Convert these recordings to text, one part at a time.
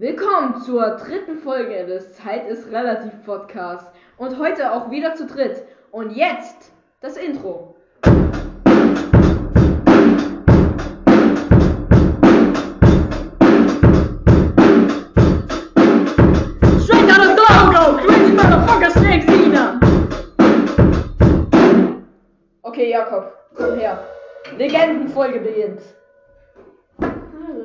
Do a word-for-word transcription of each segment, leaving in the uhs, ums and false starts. Willkommen zur dritten Folge des Zeit ist relativ Podcast und heute auch wieder zu dritt. Und jetzt das Intro. Straight out of Dogo, crazy motherfucker, snake Sina. Okay, Jakob, komm her. Legendenfolge beginnt.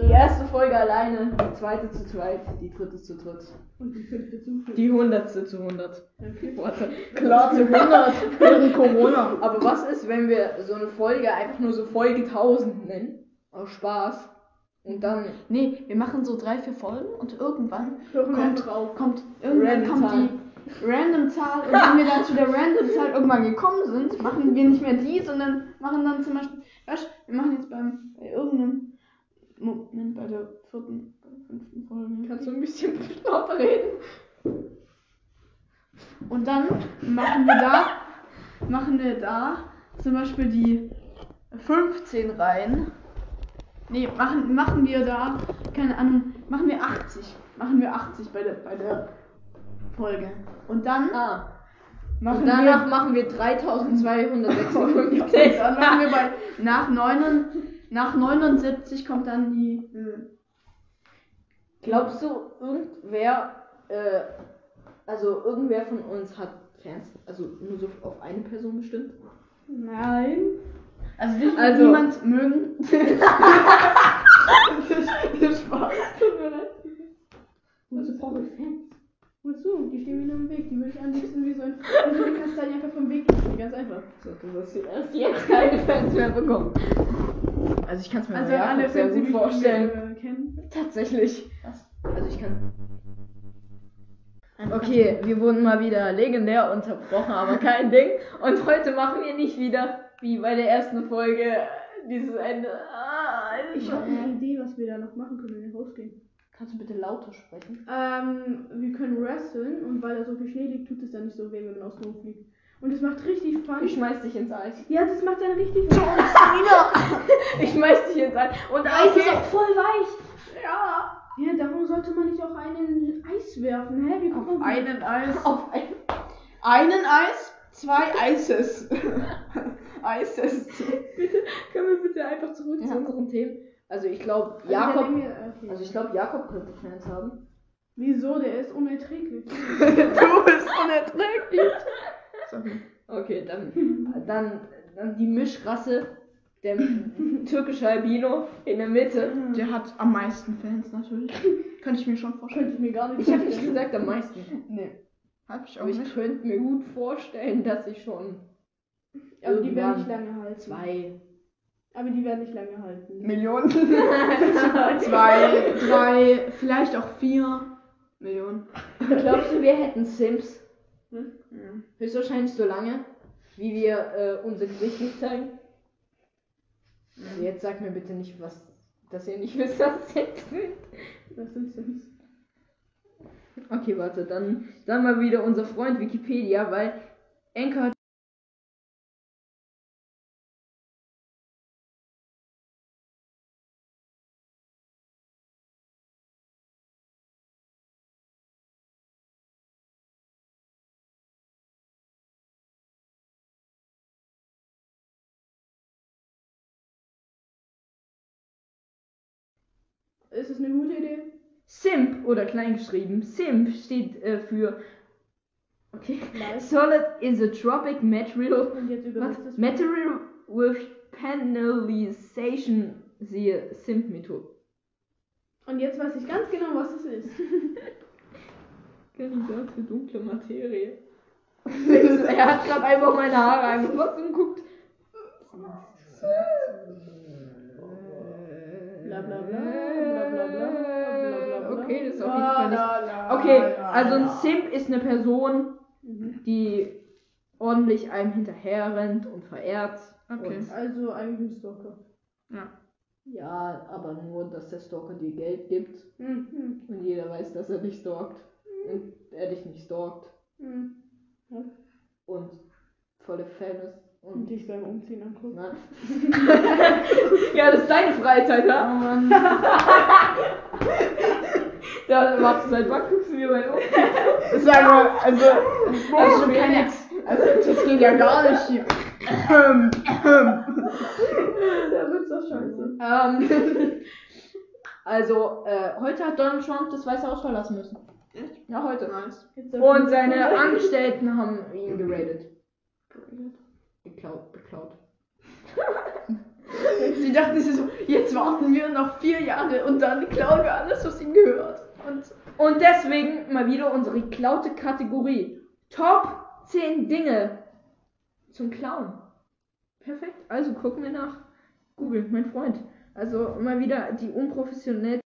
Die erste Folge alleine, die zweite zu zweit, die dritte zu dritt. Und die fünfte zu fünf. Die hundertste zu hundert. Okay. Warte. Klar zu hundert während Corona. Aber was ist, wenn wir so eine Folge einfach nur so Folge tausend nennen? Aus Spaß. Und dann... Nee, wir machen so drei, vier Folgen und irgendwann kommt, drauf. kommt, irgendwann kommt die random Zahl. Und wenn wir dann zu der random Zahl irgendwann gekommen sind, machen wir nicht mehr die, sondern machen dann zum Beispiel... Weißt du, wir machen jetzt beim, bei irgendeinem... Moment, bei der vierten, bei der fünften Folge. Kannst du ein bisschen lauter reden? Und dann machen wir da, machen wir da zum Beispiel die fünfzehn rein. Ne, machen, machen wir da, keine Ahnung, machen wir achtzig. Machen wir achtzig bei der, bei der Folge. Und dann... Ah. Machen und danach wir, machen wir dreitausendzweihundertsechsundfünfzig. Dann machen wir bei... Nach neunundsiebzig... Nach neunundsiebzig kommt dann die... Hm. Glaubst du, irgendwer, äh, also irgendwer von uns hat Fans, also nur so auf eine Person bestimmt? Nein. Also dich also. Niemand mögen. Das ist Spaß. Tut mir leid. Wozu brauche ich Fans? Wozu? Die stehen mir nur im Weg. Die würde ich am liebsten wie so ein... Also die kannst du dann einfach vom Weg gehen. Ganz einfach. So, du wirst erst jetzt keine Fans mehr bekommen. Also ich kann es mir also ja, alle sehr gut vorstellen. Kennen. Tatsächlich. Was? Also ich kann... Okay, wir wurden mal wieder legendär unterbrochen, aber kein Ding. Und heute machen wir nicht wieder, wie bei der ersten Folge, dieses Ende. Ah, ich habe eine Idee, was wir da noch machen können, wenn wir rausgehen. Kannst du bitte lauter sprechen? Ähm, wir können wrestlen und weil da so viel Schnee liegt, tut es dann nicht so weh, wenn man aus dem Hof fliegt. Und es macht richtig Fun. Ich schmeiß dich ins Eis. Ja, das macht dann richtig Fun. Ich schmeiß dich ins Eis. Und das Eis okay. Ist auch voll weich. Ja. Ja, darum sollte man nicht auf einen Eis werfen. Hä? Wie auf man einen Eis. Auf ein... einen Eis, zwei Eises. Eises. Bitte, können wir bitte einfach zurück ja. zu unseren Themen? Also ich glaube, also Jakob... Mir, okay. Also ich glaube, Jakob könnte Fans haben. Wieso? Der ist unerträglich. Du bist unerträglich. Okay, dann, dann, dann die Mischrasse, der türkische Albino in der Mitte. Der hat am meisten Fans natürlich. Könnte ich mir schon vorstellen. Könnte ich mir gar nicht vorstellen. Ich habe nicht gesagt am meisten. Nee. Hab ich auch Aber nicht. Ich könnte mir gut vorstellen, dass ich schon... Aber die werden nicht lange halten. Zwei. Aber die werden nicht lange halten. Millionen? Zwei, drei, vielleicht auch vier Millionen. Glaubst du, wir hätten Sims? Hm? Ja. Höchstwahrscheinlich so lange, wie wir äh, unser Gesicht nicht zeigen. Also jetzt sagt mir bitte nicht, was, dass ihr nicht wisst, was Sims sind. Was sind Sims? Okay, warte, dann, dann mal wieder unser Freund Wikipedia, weil Anker hat Ist es eine gute Idee? SIMP oder kleingeschrieben. SIMP steht äh, für okay. Solid Isotropic Material was, Material with Penalization, siehe SIMP-Methode. Und jetzt weiß ich ganz genau, was es ist. Kandidat für dunkle Materie. Er hat gerade einfach meine Haare einfach umguckt. Bla bla bla. Okay, das ist auf jeden Fall nicht. Okay, also ein Simp ist eine Person, die ordentlich einem hinterher rennt und verehrt. Okay. Und also eigentlich ein Stalker. Ja. Ja, aber nur, dass der Stalker dir Geld gibt. Mhm. Und jeder weiß, dass er dich stalkt. Mhm. Und er dich nicht stalkt. Mhm. Ja. Und volle Fan ist. Und, und dich beim Umziehen angucken. Ja, das ist deine Freizeit, ja? Oh Mann. Ja, dann warst du seit wann guckst du mir mein Ohr? Sag mal, also, also, keine, also das geht ja gar nicht schief. Ähm, ähm. Da wird's doch scheiße. Ähm, also, äh, heute hat Donald Trump das Weiße Haus verlassen müssen. Echt? Ja, heute. Nice. Und seine Angestellten haben ihn geradet. Geklaut, beklaut. Sie dachten sich so, jetzt warten wir noch vier Jahre und dann klauen wir alles, was ihnen gehört. Und, und deswegen mal wieder unsere geklaute Kategorie. Top zehn Dinge zum Klauen. Perfekt, also gucken wir nach Google, mein Freund. Also mal wieder die unprofessionell.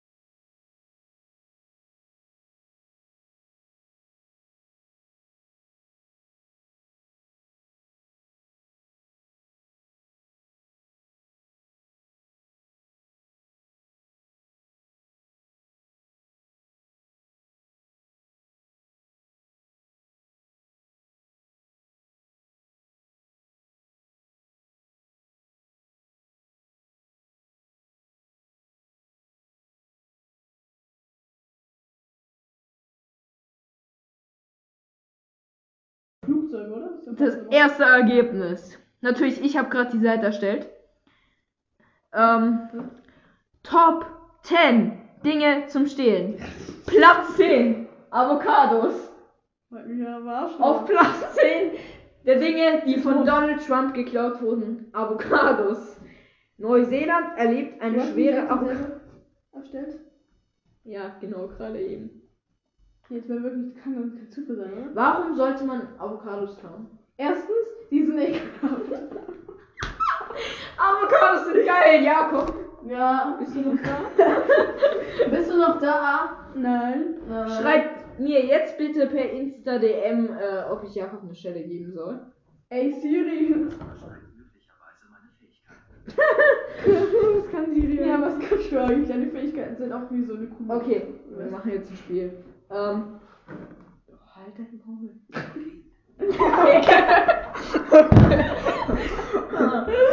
Das erste Ergebnis. Natürlich, ich habe gerade die Seite erstellt. Ähm, Top zehn Dinge zum Stehlen. Platz zehn. Avocados. Auf Platz zehn der Dinge, die von Donald Trump geklaut wurden. Avocados. Neuseeland erlebt eine schwere Avocado. Erstellt? Ja, genau, gerade eben. Jetzt wäre wirklich, das kann doch kein Zufall sein, oder? Warum sollte man Avocados klauen? Erstens, die sind ekelhaft. Avocados sind geil, Jakob! Ja, bist du noch da? Bist du noch da? Nein. Nein. Schreibt mir jetzt bitte per Insta-D M, äh, ob ich Jakob eine Stelle geben soll. Ey, Siri! Was kann Siri? Ja, was kann ich eigentlich? Deine Fähigkeiten sind auch wie so eine Kuh. Okay, wir machen jetzt ein Spiel. Ähm. Oh, halt dein Maul.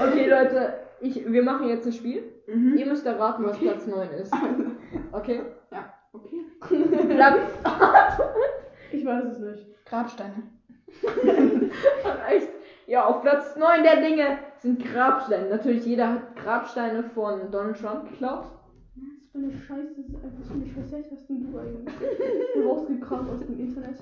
Okay, Leute, ich, wir machen jetzt ein Spiel. Mhm. Ihr müsst erraten, was okay. Platz neun ist. Okay? Ja, okay. Platz. Ich weiß es nicht. Grabsteine. Echt? Ja, auf Platz neun der Dinge sind Grabsteine. Natürlich, jeder hat Grabsteine von Donald Trump geklaut. Das ist eine Scheiße, das ist einfach so eine Scheiße. Was denn du eigentlich? Du rausgekramt aus dem Internet.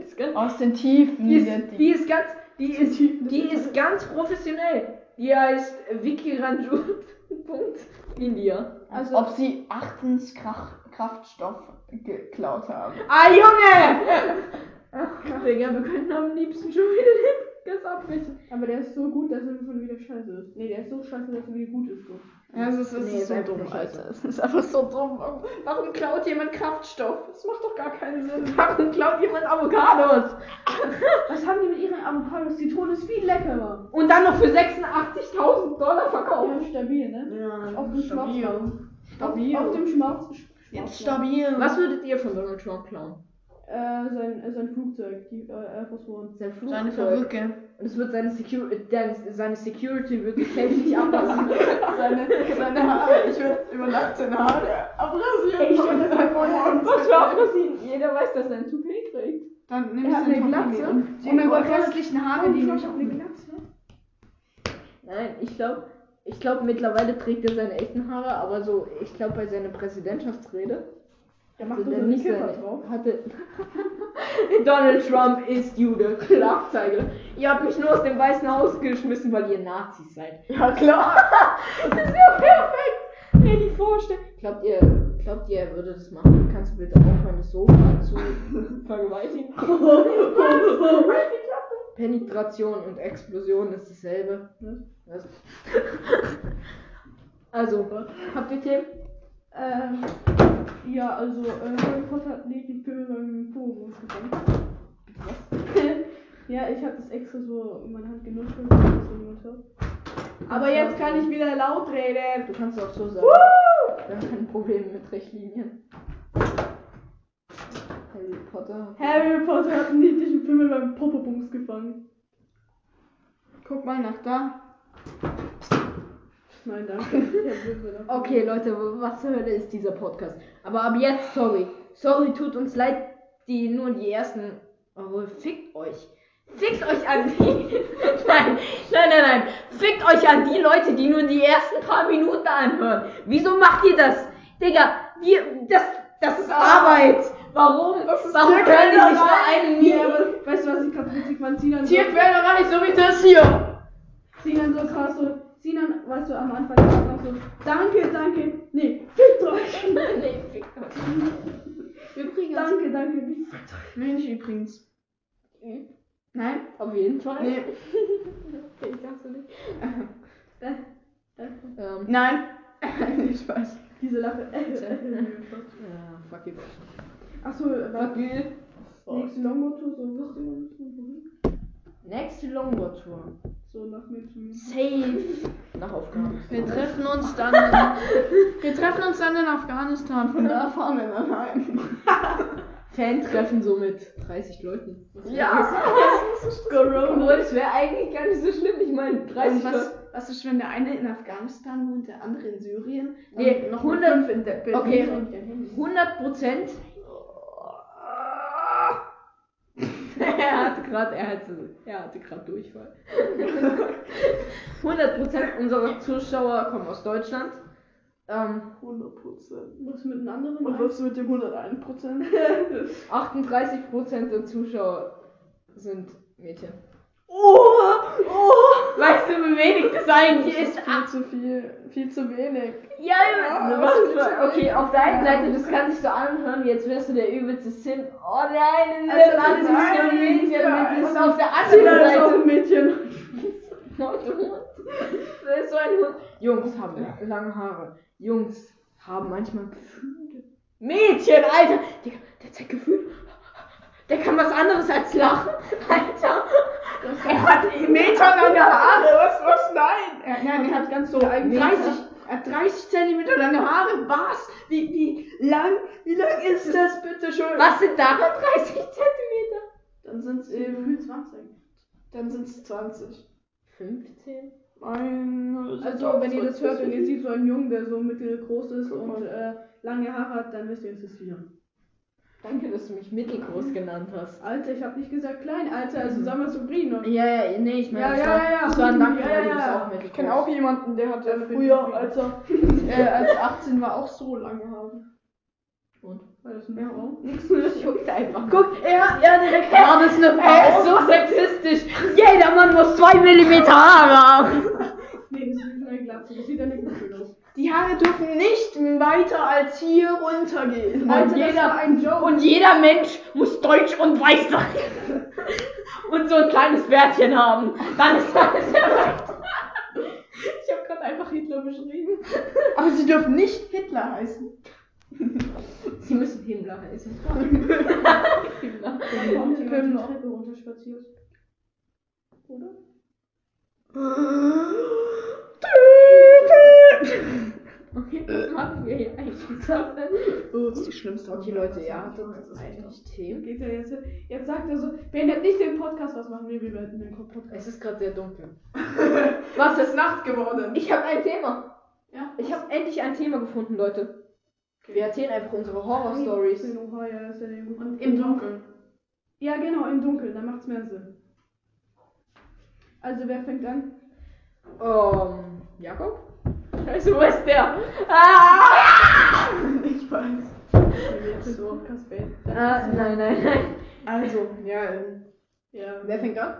Ist ganz, aus den Tiefen. Die ist, die ist ganz, die ist, die ist ganz professionell. Die heißt Vikiranjut.india. Also, ob sie achtens Kraftstoff geklaut haben. Ah, Junge! Ach, Digga, wir könnten am liebsten schon wieder den ganz abwischen. Aber der ist so gut, dass er schon wieder scheiße ist. Nee, der ist so scheiße, dass er wieder gut ist. So. Ja, es ist, es nee, ist so ist dumm, Alter. Es ist einfach so dumm. Warum klaut jemand Kraftstoff? Das macht doch gar keinen Sinn. Warum klaut jemand Avocados? Was haben die mit ihren Avocados? Die Ton ist viel leckerer. Und dann noch für sechsundachtzigtausend Dollar verkauft. Ja, stabil, ne? Ja, auf dem stabil. Schmerz. Stabil. Auf, auf dem Schmerz. Jetzt stabil. Was würdet ihr von Donald Trump klauen? Äh, sein, äh, sein Flugzeug, die äh, Air Force One. Sein Flugzeug. Seine Perücke. Und es wird seine Security, seine Security wird sich selbst nicht abpassen. seine, seine Haare, ich würde über Nacht seine Haare abrasieren. Ey, ich würde sein Vorhaben. Was für abrasieren? Jeder weiß, dass er ein Toupet kriegt. Dann nimmst er du eine Glatze. Und über restlichen Haare, die nicht auf eine Glatze. Nein, ich glaube, ich glaube mittlerweile trägt er seine echten Haare, aber so, ich glaube bei seiner Präsidentschaftsrede. Der macht also doch so nicht seine, drauf. Hatte Donald Trump ist Jude. Schlagzeiger. Ihr habt mich nur aus dem Weißen Haus geschmissen, weil ihr Nazis seid. Ja, klar. Das ist ja perfekt. Ey, die Vorstellung. Glaubt ihr, glaubt ihr, er würde das machen? Kannst du bitte aufhören, das Sofa zu vergewaltigen? Penetration und Explosion ist dasselbe. Hm? Was? Also, habt ihr Themen? Ähm, ja, also, äh, Harry Potter hat nicht die Pöbel beim Po gefangen. Was? Ja, ich habe das extra so in meiner Hand genutzt, wenn ich das so gemacht habe. Aber jetzt kann ich wieder laut reden. Du kannst es auch so sagen. Woo! Wir haben kein Problem mit Richtlinien. Harry Potter. Harry Potter hat einen niedlichen Pimmel beim Popobums gefangen. Guck mal nach da. Nein, danke. Okay, Leute, was zur Hölle ist dieser Podcast? Aber ab jetzt, sorry. Sorry, tut uns leid, die nur die ersten... Obwohl, fickt euch. Fickt euch an die... Nein, nein, nein, nein. Fickt euch an die Leute, die nur die ersten paar Minuten anhören. Wieso macht ihr das? Digga, wir... Das, das ist Arbeit. Warum? Das ist Warum hören die nicht mal einen Minute? Ja, weißt du, was ich gerade witzig fand? Tierquälerei, so wie das hier. Sinan so krass so... Sinan, weißt du, am Anfang noch so... Danke, danke. Nee, fickt euch. Nee, fickt euch. Übrigens. Danke, danke. Mensch, übrigens. Mhm. Nein, auf jeden Fall. Nee. Ich dachte nicht. Äh, danke. Ähm. Nein. Ich weiß. Diese Lache. Ja, fuck you. Achso, fuck you. Nächste Longboard Tour, so wirst du Nächste Longboard Tour. So nach mir zu mir. Safe. Nach Aufgaben. Wir treffen uns dann in, wir treffen uns dann in Afghanistan. Von da fahren wir dann heim. Fan-Treffen so mit dreißig Leuten. Das ja. Corona. Das wäre eigentlich gar nicht so schlimm. Ich meine, dreißig Leute. Was, was ist, wenn der eine in Afghanistan wohnt, der andere in Syrien? Nee, noch hundert in der Bildung. Okay, hundert Prozent. Er hatte gerade, er hatte, er hatte gerade Durchfall. hundert Prozent unserer Zuschauer kommen aus Deutschland. Ähm, hundert Prozent. Was mit den anderen? Und was mit dem hunderteins Prozent? achtunddreißig Prozent der Zuschauer sind Mädchen. Oh, oh! Weißt du, wie wenig das eigentlich ist? Viel zu viel, viel zu wenig. Ja, ja. Was? Okay, auf der einen Seite, das kann sich so anhören, jetzt wirst du der übelste Simp. Oh nein, das ist alles ein Mädchen. Und auf der anderen Seite. Das ist ein Mädchen. Das ist so ein Hund. Jungs haben lange Haare. Jungs haben manchmal Gefühle. Mädchen, Alter! Digga, der zeigt Gefühle. Der kann was anderes als lachen. Alter! Er hat Meter lange Haare, was, was, nein! Er, nein, er hat ganz so dreißig Zentimeter lange Haare, was? Wie, wie lang, wie lang ist das bitte schön? Was sind daran dreißig Zentimeter? Dann sind's eben zwanzig. Dann sind's zwanzig. fünfzehn? Nein, also wenn ihr das hört und ihr seht so einen Jungen, der so mittelgroß ist und äh, lange Haare hat, dann wisst ihr, es ist vier. Danke, dass du mich mittelgroß genannt hast. Alter, ich hab nicht gesagt klein, Alter, also sag mal zufrieden. Ja, ja, nee, ich meine, ja, ja, ja, ja. Das war ein Dank, ja, ja, ja. Du bist auch mittelgroß. Ich kenne auch jemanden, der hatte früher, als er äh, als achtzehn war, auch so lange Haare. Und? War das ein Horror? Nix, das juckt einfach. Guck, er hat ja direkt. War das eine Frau? Ist so sexistisch. Jeder Mann muss zwei Millimeter Haare haben. Nee, das ist eine Glatze, das sieht ja nicht so schön aus. Die Haare dürfen nicht weiter als hier runtergehen. Und, Alter, jeder, das war ein Joke. Und jeder Mensch muss deutsch und weiß sein. Und so ein kleines Bärtchen haben. Dann ist alles erreicht. Ich habe gerade einfach Hitler beschrieben. Aber sie dürfen nicht Hitler heißen. Sie müssen Himmler heißen. Himmler. Warum sind wir die Treppe runterspaziert? Oder? Okay, was machen wir hier eigentlich? Oh, das ist die schlimmste. Okay, Leute, ja, das ist eigentlich Themen. Geht ja jetzt, jetzt sagt er so, beendet nicht den Podcast, was machen wir? Wir beenden den Podcast. Es ist gerade sehr dunkel. Was ist Nacht geworden? Ich habe ein Thema. Ja. Ich habe endlich ein Thema gefunden, Leute. Okay. Wir erzählen einfach unsere Horror-Stories. In Ohio, ja, ist ja Und im Dunkeln. Ja, genau, im Dunkeln, dann macht's mehr Sinn. Also, wer fängt an? Ähm, Jakob? Scheiße, wo ist der? Ah! Ich weiß. Ich so ah, nein, nein, nein. Also, ja, ähm, ja. Wer fängt an?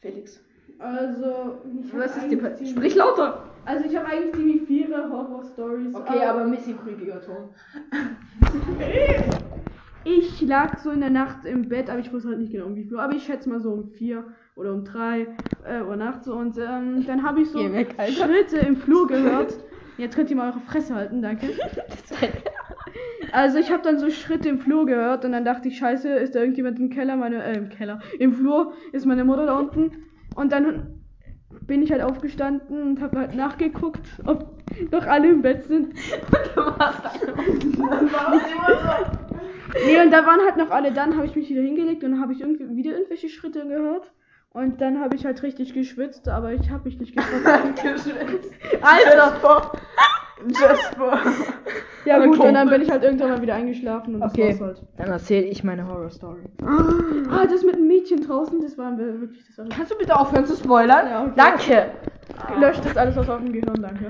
Felix. Also, ich Was ist die Partie? Sprich lauter! Also, ich habe eigentlich ziemlich viele Horror-Stories. Okay, aber, aber ein bisschen creepiger Ton. Ich lag so in der Nacht im Bett, aber ich wusste halt nicht genau um wie viel, aber ich schätze mal so um vier oder um drei äh, Uhr nachts und ähm, dann habe ich so weg, Schritte im Flur gehört. Jetzt könnt ihr mal eure Fresse halten, danke. Also ich habe dann so Schritte im Flur gehört und dann dachte ich, scheiße, ist da irgendjemand im Keller, meine, äh, im Keller, im Flur ist meine Mutter da unten und dann bin ich halt aufgestanden und habe halt nachgeguckt, ob noch alle im Bett sind. Und da war's halt. Nee, und da waren halt noch alle, dann habe ich mich wieder hingelegt und dann habe ich irgendwie wieder irgendwelche Schritte gehört Und dann habe ich halt richtig geschwitzt, aber ich habe mich nicht geschwitzt. geschwitzt. Alter! Just for... Ja gut, Kumpel. Und dann bin ich halt irgendwann mal wieder eingeschlafen und okay. Das war's halt. Dann erzähle ich meine Horror-Story. Ah, das mit dem Mädchen draußen, das war wirklich... Das war Kannst du bitte aufhören zu spoilern? Ja, okay. Danke! Ah. Löscht das alles aus eurem Gehirn, danke.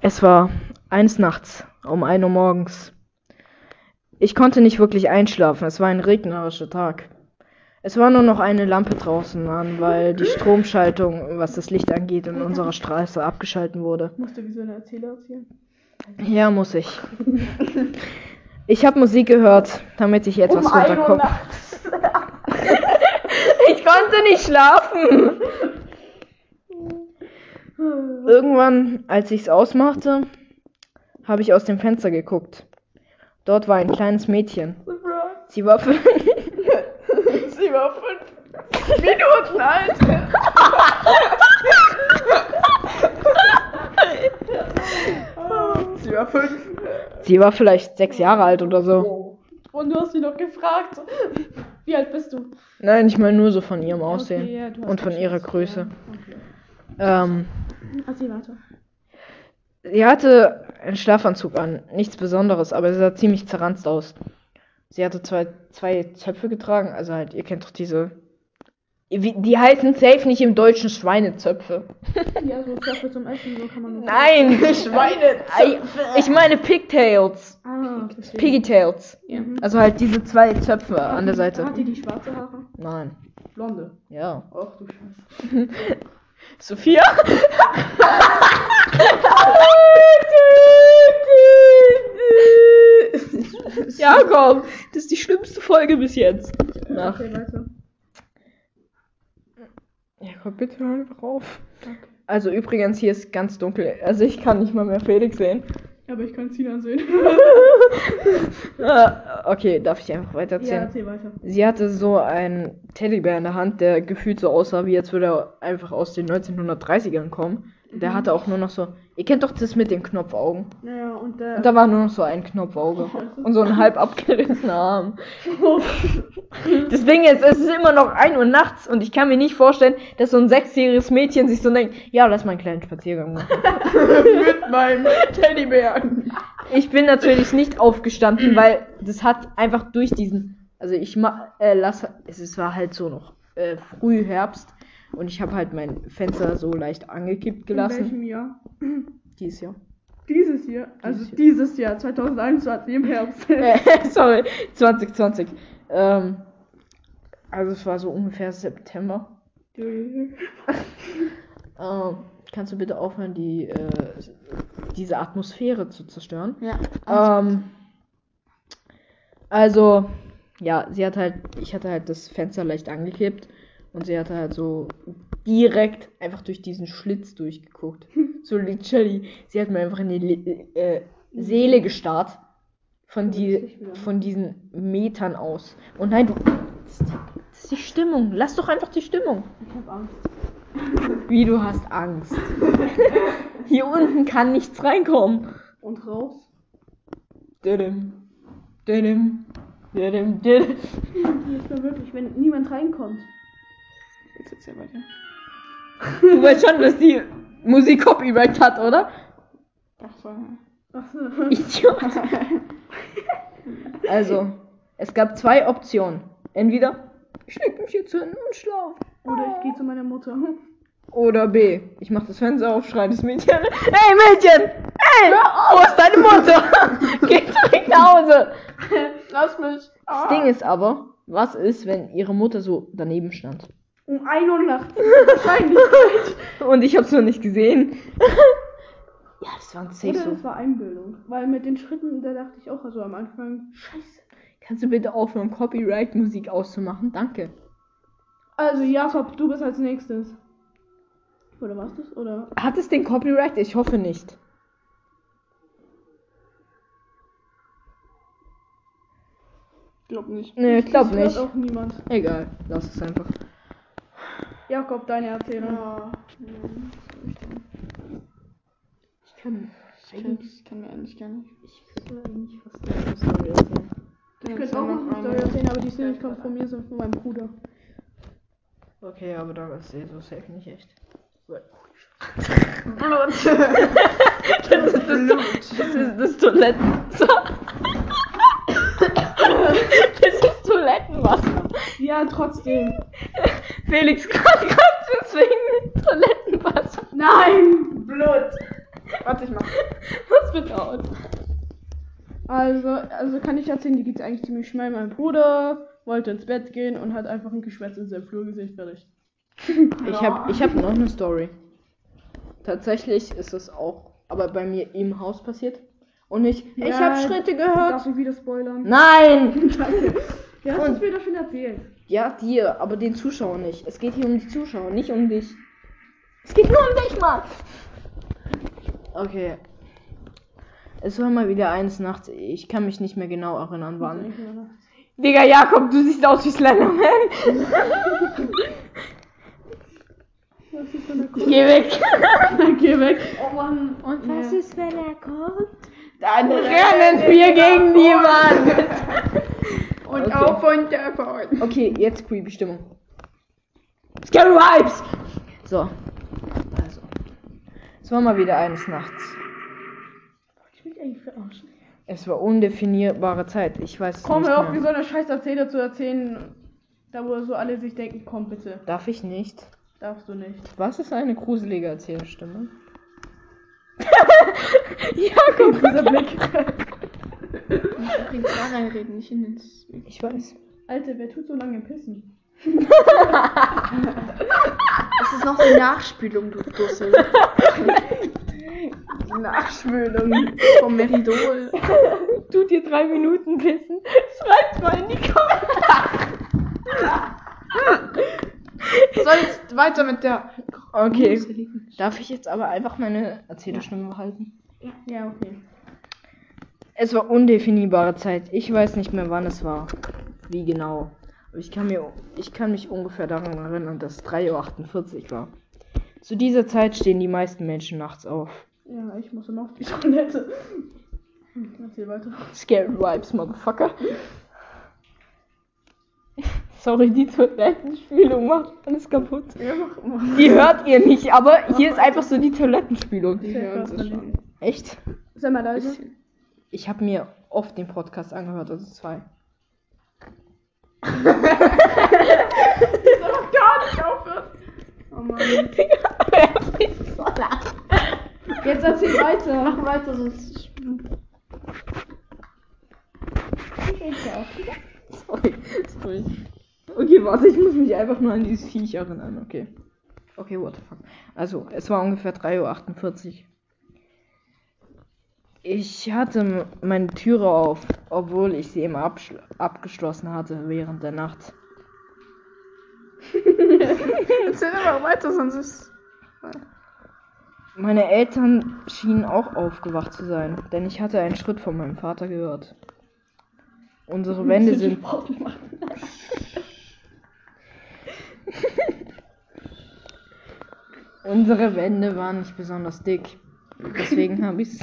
Es war eins nachts, um ein Uhr morgens. Ich konnte nicht wirklich einschlafen, es war ein regnerischer Tag. Es war nur noch eine Lampe draußen an, weil die Stromschaltung, was das Licht angeht, in unserer Straße abgeschalten wurde. Musst du wie so eine Erzähler erzählen? Ja, muss ich. Ich habe Musik gehört, damit ich etwas um runterkomme. Ich konnte nicht schlafen. Irgendwann, als ich es ausmachte, habe ich aus dem Fenster geguckt. Dort war ein kleines Mädchen. Sie war für Sie war fünf Minuten alt. Sie war fünf. Sie war vielleicht sechs Jahre alt oder so. Und du hast sie noch gefragt, wie alt bist du? Nein, ich meine nur so von ihrem Aussehen okay, ja, und von ihrer Größe. Ja, okay. Ähm. Also, warte. Sie hatte einen Schlafanzug an, nichts Besonderes, aber sie sah ziemlich zerranzt aus. Sie hatte zwei, zwei Zöpfe getragen, also halt, ihr kennt doch diese... Die heißen safe nicht im Deutschen Schweinezöpfe. Ja, so Zöpfe zum Essen, so kann man... Nein, Schweinezöpfe! Ich meine Pigtails. Ah, okay. Pigtails. Ja. Also halt diese zwei Zöpfe hat an der Seite. Hat die die schwarze Haare? Nein. Blonde? Ja. Ach du Scheiße. Sophia? Ja, komm, das ist die schlimmste Folge bis jetzt. Nach. Okay, weiter. Ja, komm, bitte hör einfach auf. Okay. Also übrigens, hier ist ganz dunkel. Also ich kann nicht mal mehr Felix sehen. Aber ich kann Sina sehen. Okay, darf ich einfach weiter erzählen? Ja, erzähl weiter. Sie hatte so einen Teddybär in der Hand, der gefühlt so aussah, wie jetzt würde er einfach aus den neunzehnhundertdreißigern kommen. Der hatte auch nur noch so... Ihr kennt doch das mit den Knopfaugen. Ja, und, der und da war nur noch so ein Knopfauge. Und so ein halb abgerissener Arm. Das Ding ist, es ist immer noch ein Uhr nachts und ich kann mir nicht vorstellen, dass so ein sechsjähriges Mädchen sich so denkt, ja, lass mal einen kleinen Spaziergang machen. Mit meinem Teddybär. Ich bin natürlich nicht aufgestanden, weil das hat einfach durch diesen... Also ich ma- äh, lass... Es war halt so noch äh, Frühherbst. Und ich habe halt mein Fenster so leicht angekippt gelassen. In welchem Jahr? Dieses Jahr. Dieses Jahr? Also dieses Jahr, dieses Jahr zwanzig einundzwanzig im Herbst. Sorry, zwanzig zwanzig. Ähm, also es war so ungefähr September. ähm, kannst du bitte aufhören, die, äh, diese Atmosphäre zu zerstören? Ja. Ähm, also, ja, sie hat halt, ich hatte halt das Fenster leicht angekippt. Und sie hatte halt so direkt einfach durch diesen Schlitz durchgeguckt. So literally. Sie hat mir einfach in die Le- äh, Seele gestarrt. Von, die, von diesen Metern aus. Und nein, du... Das ist, die, das ist die Stimmung. Lass doch einfach die Stimmung. Ich hab Angst. Wie, du hast Angst? Hier unten kann nichts reinkommen. Und raus? Dödem. Dödem. Dödem. Dödem. Hier ist man wirklich, wenn niemand reinkommt. Jetzt erzähl weiter. Du weißt schon, dass die Musik Copyright hat, oder? Ach so. Ach so. Idiot. Also, es gab zwei Optionen. Entweder ich leg mich jetzt hin und schlaf. Oder ich gehe zu meiner Mutter. Oder B. Ich mach das Fenster auf, schrei das Mädchen. Hey Mädchen! Hey! Wo ist deine Mutter? Geh zurück nach Hause! Lass mich. Ah. Das Ding ist aber, was ist, wenn ihre Mutter so daneben stand? Um ein Uhr nachts. Wahrscheinlich. Und ich hab's noch nicht gesehen. Ja, das war ein Safe. Oder das war Einbildung. Weil mit den Schritten, da dachte ich auch also am Anfang, scheiße. Kannst du bitte aufhören, Copyright-Musik auszumachen? Danke. Also, Jakob, du bist als nächstes. Oder warst du's? Oder? Hat es den Copyright? Ich hoffe nicht. Ich glaub nicht. Nee, ich glaub nicht. Das hört auch niemand. Egal, lass es einfach. Jakob, deine Erzählung. Ja. Ich kann, ich kann, ich kann mir eigentlich gar nicht. Ich könnte eigentlich fast eine Story erzählen. Ich könnte auch noch eine Story erzählen, aber die sind nicht von mir, sondern von meinem Bruder. Okay, aber da ist eh so safe nicht echt. Blut. Das ist das, Blut. Das ist das Toilettenwasser. Das ist Toilettenwasser. Ja, trotzdem. Felix kommt gerade deswegen mit Toilettenwasser. Nein, Blut. Warte, ich mach. Was wird aus? Also, also kann ich erzählen, die geht's eigentlich ziemlich schnell. Mein Bruder wollte ins Bett gehen und hat einfach ein Geschwätz in seinem Flur gesehen, fertig. Ich hab, ich hab noch eine Story. Tatsächlich ist das auch, aber bei mir im Haus passiert. Und ich, ja, ich hab Schritte gehört. Darf ich wieder spoilern? Nein! Danke. Ja, hast du es mir davon erzählt? Ja, dir, aber den Zuschauern nicht. Es geht hier um die Zuschauer, nicht um dich. Es geht nur um dich, Mann! Okay. Es war mal wieder eins nachts. Ich kann mich nicht mehr genau erinnern, wann. Digga, Jakob, du siehst aus wie Slenderman. Ich geh weg. Ich geh weg. Oh Mann. Und was ja. ist, wenn er kommt? Dann oh, rennen wir gegen niemanden. Und okay. auf und davon. Okay, jetzt Pre-Bestimmung. Scary Vibes! So. Also. Es war mal wieder eines nachts. Ich will eigentlich verarschen. Es war undefinierbare Zeit. Ich weiß es komm, nicht. Komm, hör auf, wie so eine scheiß Erzähler zu erzählen. Da wo so alle sich denken, komm bitte. Darf ich nicht? Darfst du nicht. Was ist eine gruselige Erzählstimme? Jakob, dieser Blick. Ich bringe da reinreden, nicht in den Spiel. Ich weiß. Alter, wer tut so lange pissen? Das ist noch eine Nachspülung, du Dussel. Die Nachspülung vom Meridol. Tut dir drei Minuten pissen? Schreib's mal in die Kommentare. Soll jetzt weiter mit der. Okay. Darf ich jetzt aber einfach meine Erzählerstimme behalten? Ja, okay. Es war undefinierbare Zeit. Ich weiß nicht mehr, wann es war. Wie genau. Aber ich kann mir, ich kann mich ungefähr daran erinnern, dass es drei Uhr achtundvierzig war. Zu dieser Zeit stehen die meisten Menschen nachts auf. Ja, ich muss immer auf die Toilette. Erzähl weiter. Scary Vibes, Motherfucker. Sorry, die Toilettenspülung macht alles kaputt. Ja, mach, mach. Die hört ihr nicht, aber hier mach, ist einfach so die Toilettenspülung. Die hören sie schon. Echt? Sei mal leise. Ich, ich habe mir oft den Podcast angehört, also zwei. Das soll doch gar nicht aufhören. Oh Mann. Jetzt erzähl weiter. Mach weiter, sonst... Ich will ja auch wieder. Sorry, sorry. Okay, warte, ich muss mich einfach nur an dieses Viech erinnern, okay. Okay, what the fuck. Also, es war ungefähr drei Uhr achtundvierzig. Ich hatte meine Türe auf, obwohl ich sie immer abschl- abgeschlossen hatte während der Nacht. Erzähl immer weiter, sonst ist... Meine Eltern schienen auch aufgewacht zu sein, denn ich hatte einen Schritt von meinem Vater gehört. Unsere Wände sind... Unsere Wände waren nicht besonders dick. Deswegen habe ich's...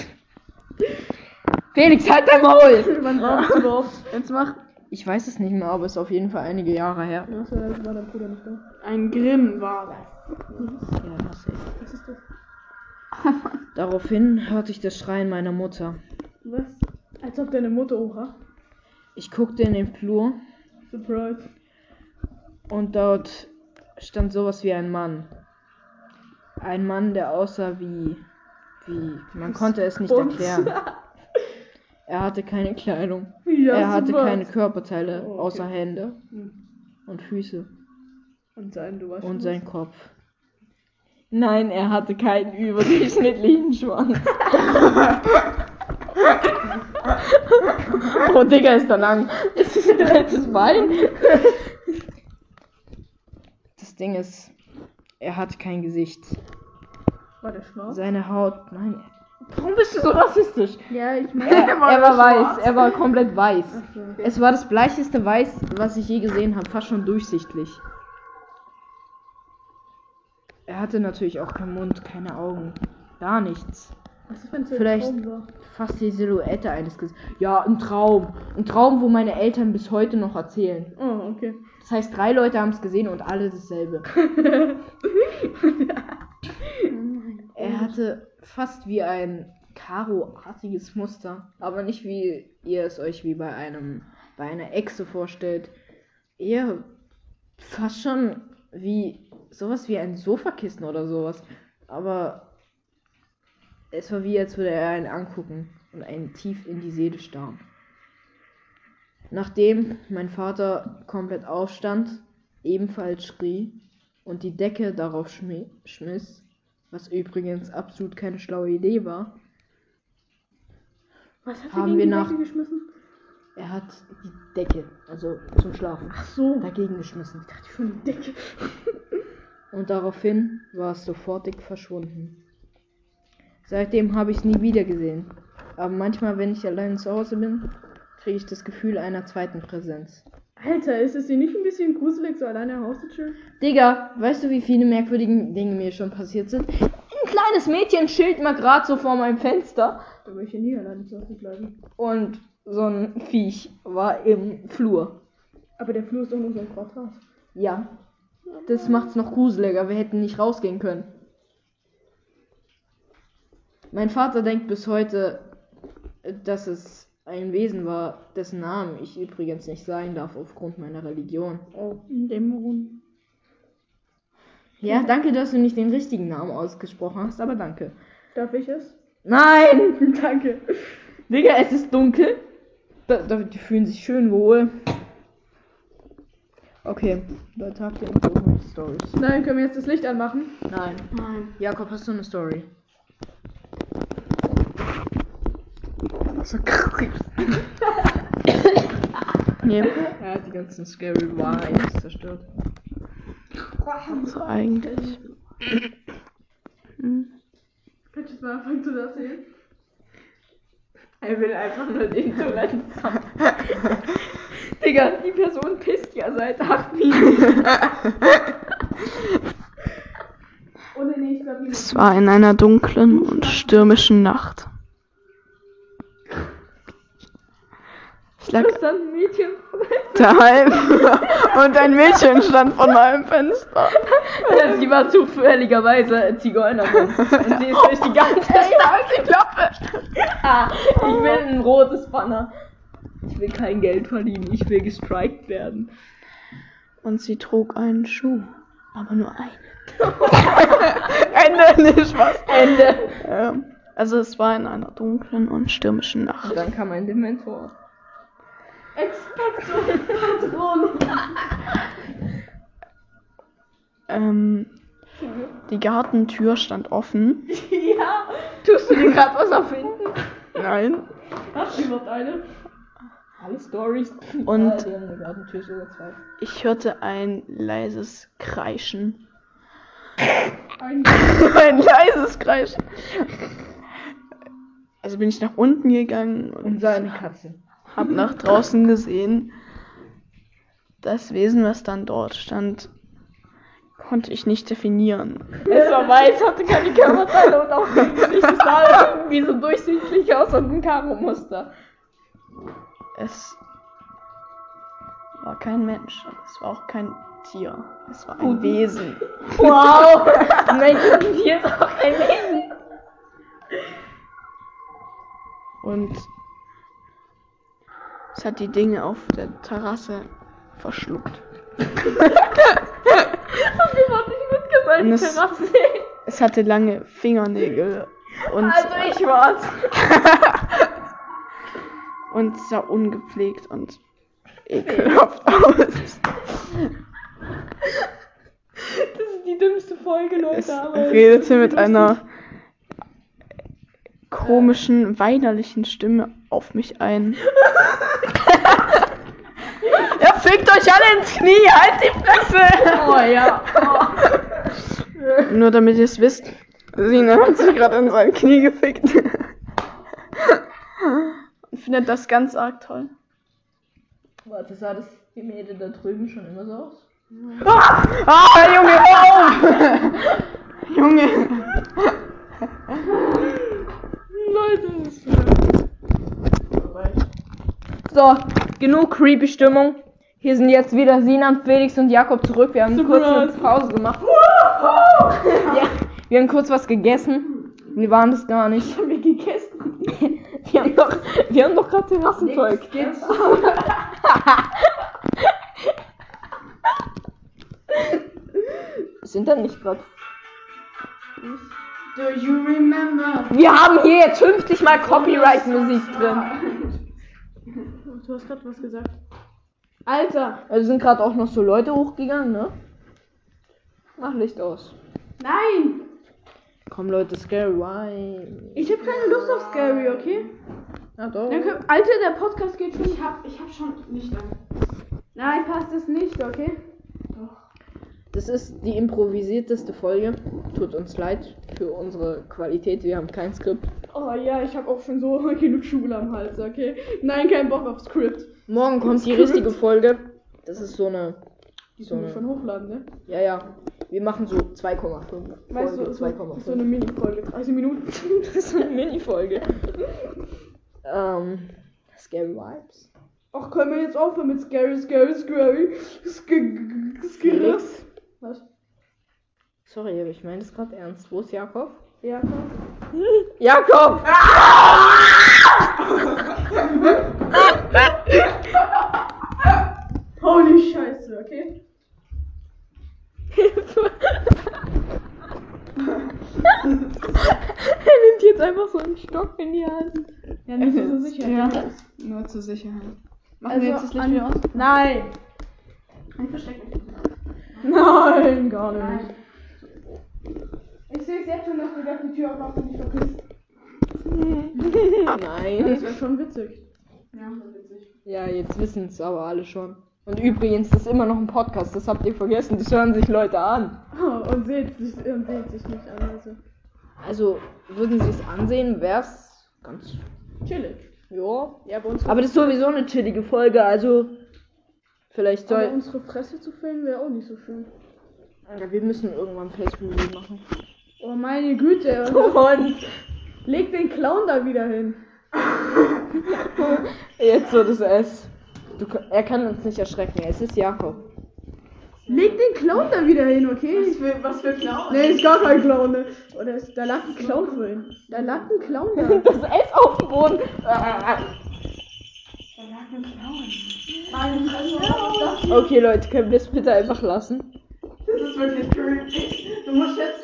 Felix, halt dein Maul! Wann war das überhaupt? Jetzt mach... Ich weiß es nicht mehr, aber es ist auf jeden Fall einige Jahre her. Was war dein Bruder nicht da? Ein Grimm war das. Ja, das ist... Was ist das? Daraufhin hörte ich das Schreien meiner Mutter. Was? Als ob deine Mutter, oha. Ich guckte in den Flur. Surprise. Und dort stand sowas wie ein Mann. Ein Mann, der aussah wie... wie... Man konnte es nicht erklären. Er hatte keine Kleidung. Ja, er hatte super. Keine Körperteile, oh, okay. Außer Hände und Füße. Und sein, du warst und sein Kopf. Nein, er hatte keinen überdurchschnittlichen Schwanz. Oh, Digga, ist da lang. Ist das ein rechtes Bein? Das Ding ist, er hat kein Gesicht. War der schwarz? Seine Haut, nein. Warum bist du so rassistisch? Ja, ich meine, er, er war, er war weiß, er war komplett weiß. Okay, okay. Es war das bleicheste Weiß, was ich je gesehen habe, fast schon durchsichtig. Er hatte natürlich auch keinen Mund, keine Augen, gar nichts. Was ist, wenn's vielleicht ein Traum war? Fast die Silhouette eines Gesichts. Ja, ein Traum. Ein Traum, wo meine Eltern bis heute noch erzählen. Oh, okay. Das heißt, drei Leute haben es gesehen und alle dasselbe. Er hatte fast wie ein Karo-artiges Muster, aber nicht wie ihr es euch wie bei einem bei einer Echse vorstellt. Eher fast schon wie sowas wie ein Sofakissen oder sowas, aber es war wie, als würde er einen angucken und einen tief in die Seele starren. Nachdem mein Vater komplett aufstand, ebenfalls schrie und die Decke darauf schmi- schmiss, was übrigens absolut keine schlaue Idee war. Was hat er gegen die Decke geschmissen? Er hat die Decke, also zum Schlafen, ach so, dagegen geschmissen. Ich dachte schon, die Decke. Und daraufhin war es sofortig verschwunden. Seitdem habe ich es nie wieder gesehen. Aber manchmal, wenn ich allein zu Hause bin, kriege ich das Gefühl einer zweiten Präsenz. Alter, ist es dir nicht ein bisschen gruselig, so alleine im Haus zu chillen? Digga, weißt du, wie viele merkwürdige Dinge mir schon passiert sind? Ein kleines Mädchen chillt mal gerade so vor meinem Fenster. Da will ich ja nie alleine zu Hause bleiben. Und so ein Viech war im Flur. Aber der Flur ist doch nur so ein Quadrat. Ja, das macht's noch gruseliger. Wir hätten nicht rausgehen können. Mein Vater denkt bis heute, dass es ein Wesen war, dessen Namen ich übrigens nicht sagen darf aufgrund meiner Religion. Oh, Dämon. Ja, danke, dass du nicht den richtigen Namen ausgesprochen hast, aber danke. Darf ich es? Nein! Danke. Digga, es ist dunkel. Die fühlen sich schön wohl. Okay, Leute, habt ihr noch Storys? Nein, können wir jetzt das Licht anmachen? Nein. Nein. Jakob, hast du eine Story? So nee. Er hat die ganzen Scary Vibes zerstört. So eigentlich. Hm. Kannst du jetzt mal anfangen zu erzählen? Er will einfach nur den Toiletten haben. Digga, die Person pisst ja seit acht Minuten. Es war in einer dunklen und stürmischen Nacht. Ich lag da ein Mädchen daheim und ein Mädchen stand vor meinem Fenster. Sie war zufälligerweise Zigeunerin. Und sie ist durch die ganze Nacht die Klappe. Ah, ich will ein rotes Banner. Ich will kein Geld verdienen, ich will gestrikt werden. Und sie trug einen Schuh, aber nur einen. Ende, nicht was? Ende. Ähm, also es war in einer dunklen und stürmischen Nacht. Und dann kam ein Dementor. Expecto Patronum. ähm, die Gartentür stand offen. Ja, tust du dir gerade was erfinden? Nein. Hast du überhaupt eine? Alle Stories. Und ah, die haben eine Gartentür, sogar zwei. Ich hörte ein leises Kreischen. Ein, ein leises Kreischen. Also bin ich nach unten gegangen und, und sah eine Katze. Hab nach draußen gesehen. Das Wesen, was dann dort stand, konnte ich nicht definieren. Es war weiß, hatte keine Körperteile und auch nicht, es sah irgendwie so durchsichtig aus und ein Karo-Muster. Es war kein Mensch, es war auch kein Tier. Es war ein Pudel. Wesen. Wow! Nein, ein Tier ist auch kein Wesen. Und es hat die Dinge auf der Terrasse verschluckt. Und wir haben nicht mitgesagt, die es, Terrasse. Es hatte lange Fingernägel. Und also ich war's. Und sah ungepflegt und ekelhaft aus. Das ist die dümmste Folge, Leute. Es aber redete mit einer komischen, weinerlichen Stimme auf mich ein. Ja, fickt euch alle ins Knie, halt die Fresse! Oh ja. Oh. Nur damit ihr es wisst, Sina hat sich gerade in sein Knie gefickt. Und findet das ganz arg toll. Warte, sah das die Mädel da drüben schon immer so aus? Ah, ah Junge, hör auf! Junge! So, genug creepy Stimmung. Hier sind jetzt wieder Sinan, Felix und Jakob zurück. Wir haben kurz eine Pause gemacht. Ja, wir haben kurz was gegessen. Wir waren das gar nicht. Haben wir gegessen? Wir haben doch, wir haben doch gerade Terrassenzeug. Sind da nicht gerade... Do you remember? Wir haben hier jetzt fünfzig Mal Copyright-Musik drin. Du hast gerade was gesagt. Alter! Also sind gerade auch noch so Leute hochgegangen, ne? Mach Licht aus. Nein! Komm Leute, Scary, why? Ich hab keine Lust auf Scary, okay? Na doch. Dann können, Alter, der Podcast geht schon. Ich hab, ich hab schon Licht an. Nein, passt es nicht, okay? Doch. Das ist die improvisierteste Folge. Tut uns leid für unsere Qualität, wir haben kein Skript. Oh ja, ich habe auch schon so genug Schule am Hals, okay? Nein, kein Bock auf Skript. Morgen kommt Skript. Die richtige Folge. Das ist so eine... Die so können wir schon hochladen, ne? Ja, ja. Wir machen so zwei Komma fünf. Weißt du, so, das ist so eine Mini-Folge. dreißig Minuten. Das ist so eine Mini-Folge. ähm, Scary Vibes. Ach, können wir jetzt aufhören mit Scary, Scary, Scary. Scary. Was? Sorry, aber ich meine das gerade ernst. Wo ist Jakob? Jakob? Jakob! Holy Scheiße, okay? Hilfe! Er nimmt jetzt einfach so einen Stock in die Hand. Ja, nur zur so Sicherheit. Ja. Nur zur Sicherheit. Machen also wir jetzt das Licht wieder aus? Nein! Ein Verstecken. Nein, gar nicht. Nein. Ich sehe es jetzt schon, dass du da die Tür aufmachst und dich verpisst. Nein. Das wäre schon witzig. Ja, witzig. Ja, jetzt wissen es aber alle schon. Und übrigens, das ist immer noch ein Podcast, das habt ihr vergessen. Das hören sich Leute an. Oh, und seht sich, und seht sich nicht an. Also, also würden sie es ansehen, wäre es ganz chillig. Jo. Ja, bei uns aber das ist sowieso eine chillige Folge, also vielleicht soll... Aber unsere Fresse zu filmen wäre auch nicht so schön. Ja, wir müssen irgendwann Facebook machen. Oh meine Güte. Und leg den Clown da wieder hin. Jetzt so das S. Du, er kann uns nicht erschrecken, es ist Jakob. Leg den Clown da wieder hin, okay? Was für, was für Clown? Nee, ist gar kein Clown. Ne? Oder ist, da lag ein Clown drin. Da lag ein Clown da. Das S auf dem Boden. Da lag ein Clown. Okay Leute, können wir das bitte einfach lassen? Das ist wirklich creepy. Du musst jetzt...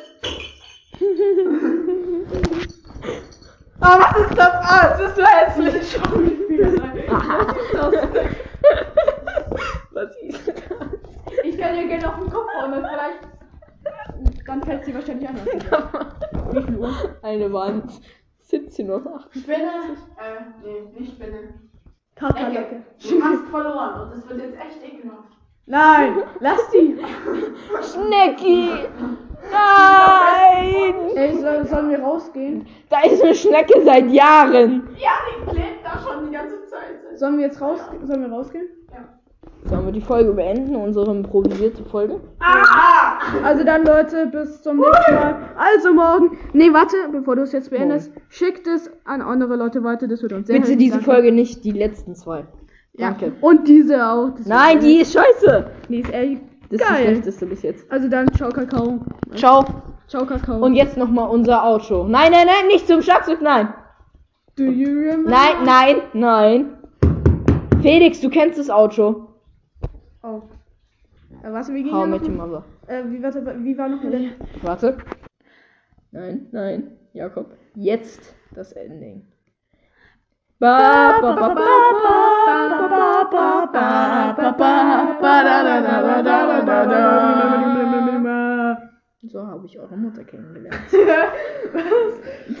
Ah, oh, was ist das? Ah, es ist so hässlich. Schau mich wieder rein. Was ist das? Was ist das? Ich kann dir gerne auf den Kopf hauen, dann vielleicht... Dann fällt sie wahrscheinlich anders. Wie viel Uhr? Eine Wand. siebzehn Uhr acht. Spinne? Äh, nee, nicht Spinne. Kakerlake. Du hast verloren und das wird jetzt echt ekelhaft. Nein, lass die! Schnecki! Nein! Ey, sollen soll wir rausgehen? Da ist eine Schnecke seit Jahren! Ja, die klebt da schon die ganze Zeit. Sollen wir jetzt raus, sollen wir rausgehen? Ja. Sollen wir die Folge beenden, unsere improvisierte Folge? Ah! Also dann Leute, bis zum nächsten Mal. Also morgen. Nee, warte, bevor du es jetzt beendest, morgen. Schickt es an andere Leute weiter, das wird uns sehr helfen. Bitte diese Folge nicht, die letzten zwei. Ja. Danke. Und diese auch. Das Nein, die ist scheiße. Die ist ehrlich. Das geil. Ist das Schlechteste bis jetzt. Also dann, ciao, Kakao. Ciao. Ciao, Kakao. Und jetzt nochmal unser Outro. Nein, nein, nein, nicht zum Schlagzeug, nein. Do you remember? Nein, nein, nein. Felix, du kennst das Outro. Oh. Äh, warte, wie ging How mit dem Mother? Äh, wie, warte, wie war noch mal der... Warte. Nein, nein, Jakob. Jetzt das Ending. Ba ba ba ba ba ba ba ba. So habe ich eure Mutter kennengelernt. Was?